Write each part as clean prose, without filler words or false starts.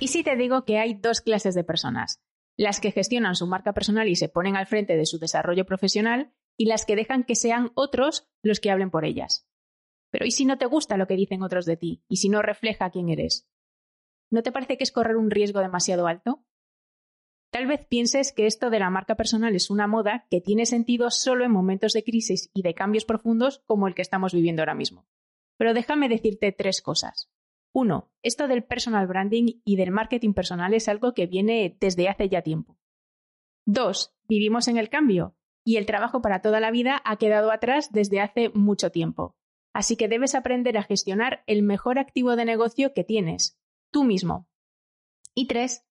Y si te digo que hay dos clases de personas, las que gestionan su marca personal y se ponen al frente de su desarrollo profesional y las que dejan que sean otros los que hablen por ellas. Pero ¿y si no te gusta lo que dicen otros de ti? ¿Y si no refleja quién eres? ¿No te parece que es correr un riesgo demasiado alto? Tal vez pienses que esto de la marca personal es una moda que tiene sentido solo en momentos de crisis y de cambios profundos como el que estamos viviendo ahora mismo. Pero déjame decirte tres cosas. 1. Esto del personal branding y del marketing personal es algo que viene desde hace ya tiempo. 2. Vivimos en el cambio y el trabajo para toda la vida ha quedado atrás desde hace mucho tiempo. Así que debes aprender a gestionar el mejor activo de negocio que tienes, tú mismo. Y 3.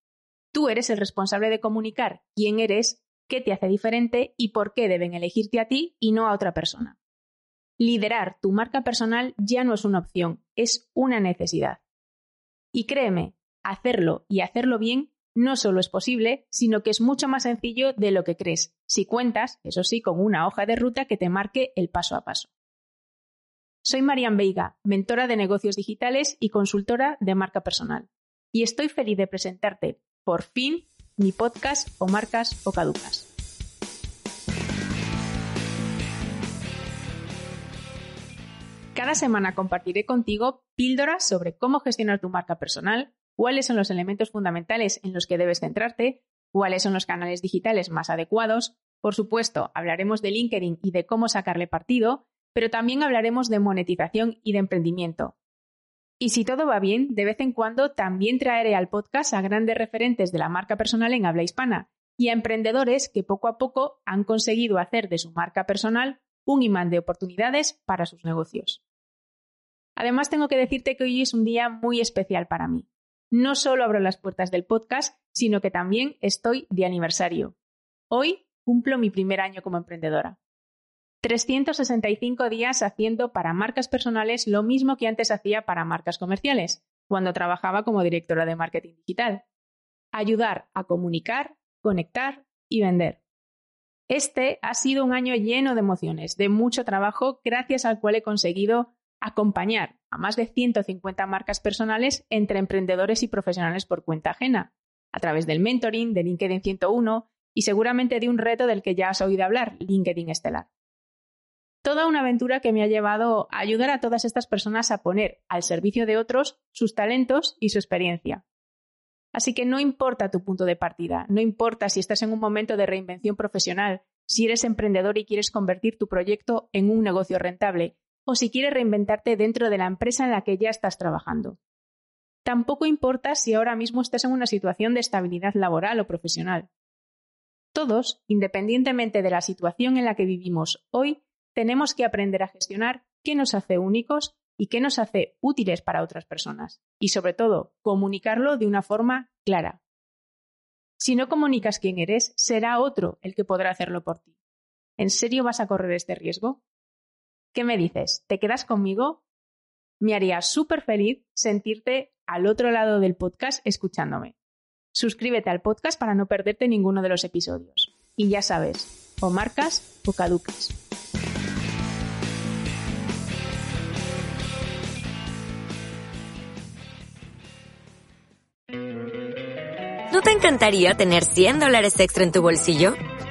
Tú eres el responsable de comunicar quién eres, qué te hace diferente y por qué deben elegirte a ti y no a otra persona. Liderar tu marca personal ya no es una opción, es una necesidad. Y créeme, hacerlo y hacerlo bien no solo es posible, sino que es mucho más sencillo de lo que crees, si cuentas, eso sí, con una hoja de ruta que te marque el paso a paso. Soy Marian Veiga, mentora de negocios digitales y consultora de marca personal. Y estoy feliz de presentarte, por fin, mi podcast O Marcas o Caducas. Cada semana compartiré contigo píldoras sobre cómo gestionar tu marca personal, cuáles son los elementos fundamentales en los que debes centrarte, cuáles son los canales digitales más adecuados. Por supuesto, hablaremos de LinkedIn y de cómo sacarle partido, pero también hablaremos de monetización y de emprendimiento. Y si todo va bien, de vez en cuando también traeré al podcast a grandes referentes de la marca personal en habla hispana y a emprendedores que poco a poco han conseguido hacer de su marca personal un imán de oportunidades para sus negocios. Además, tengo que decirte que hoy es un día muy especial para mí. No solo abro las puertas del podcast, sino que también estoy de aniversario. Hoy cumplo mi primer año como emprendedora. 365 días haciendo para marcas personales lo mismo que antes hacía para marcas comerciales, cuando trabajaba como directora de marketing digital. Ayudar a comunicar, conectar y vender. Este ha sido un año lleno de emociones, de mucho trabajo, gracias al cual he conseguido acompañar a más de 150 marcas personales entre emprendedores y profesionales por cuenta ajena, a través del mentoring, de LinkedIn 101 y seguramente de un reto del que ya has oído hablar, LinkedIn Estelar. Toda una aventura que me ha llevado a ayudar a todas estas personas a poner al servicio de otros sus talentos y su experiencia. Así que no importa tu punto de partida, no importa si estás en un momento de reinvención profesional, si eres emprendedor y quieres convertir tu proyecto en un negocio rentable, o si quieres reinventarte dentro de la empresa en la que ya estás trabajando. Tampoco importa si ahora mismo estás en una situación de estabilidad laboral o profesional. Todos, independientemente de la situación en la que vivimos hoy, tenemos que aprender a gestionar qué nos hace únicos y qué nos hace útiles para otras personas. Y sobre todo, comunicarlo de una forma clara. Si no comunicas quién eres, será otro el que podrá hacerlo por ti. ¿En serio vas a correr este riesgo? ¿Qué me dices? ¿Te quedas conmigo? Me haría súper feliz sentirte al otro lado del podcast escuchándome. Suscríbete al podcast para no perderte ninguno de los episodios. Y ya sabes, o marcas o caducas. ¿No te encantaría tener $100 extra en tu bolsillo?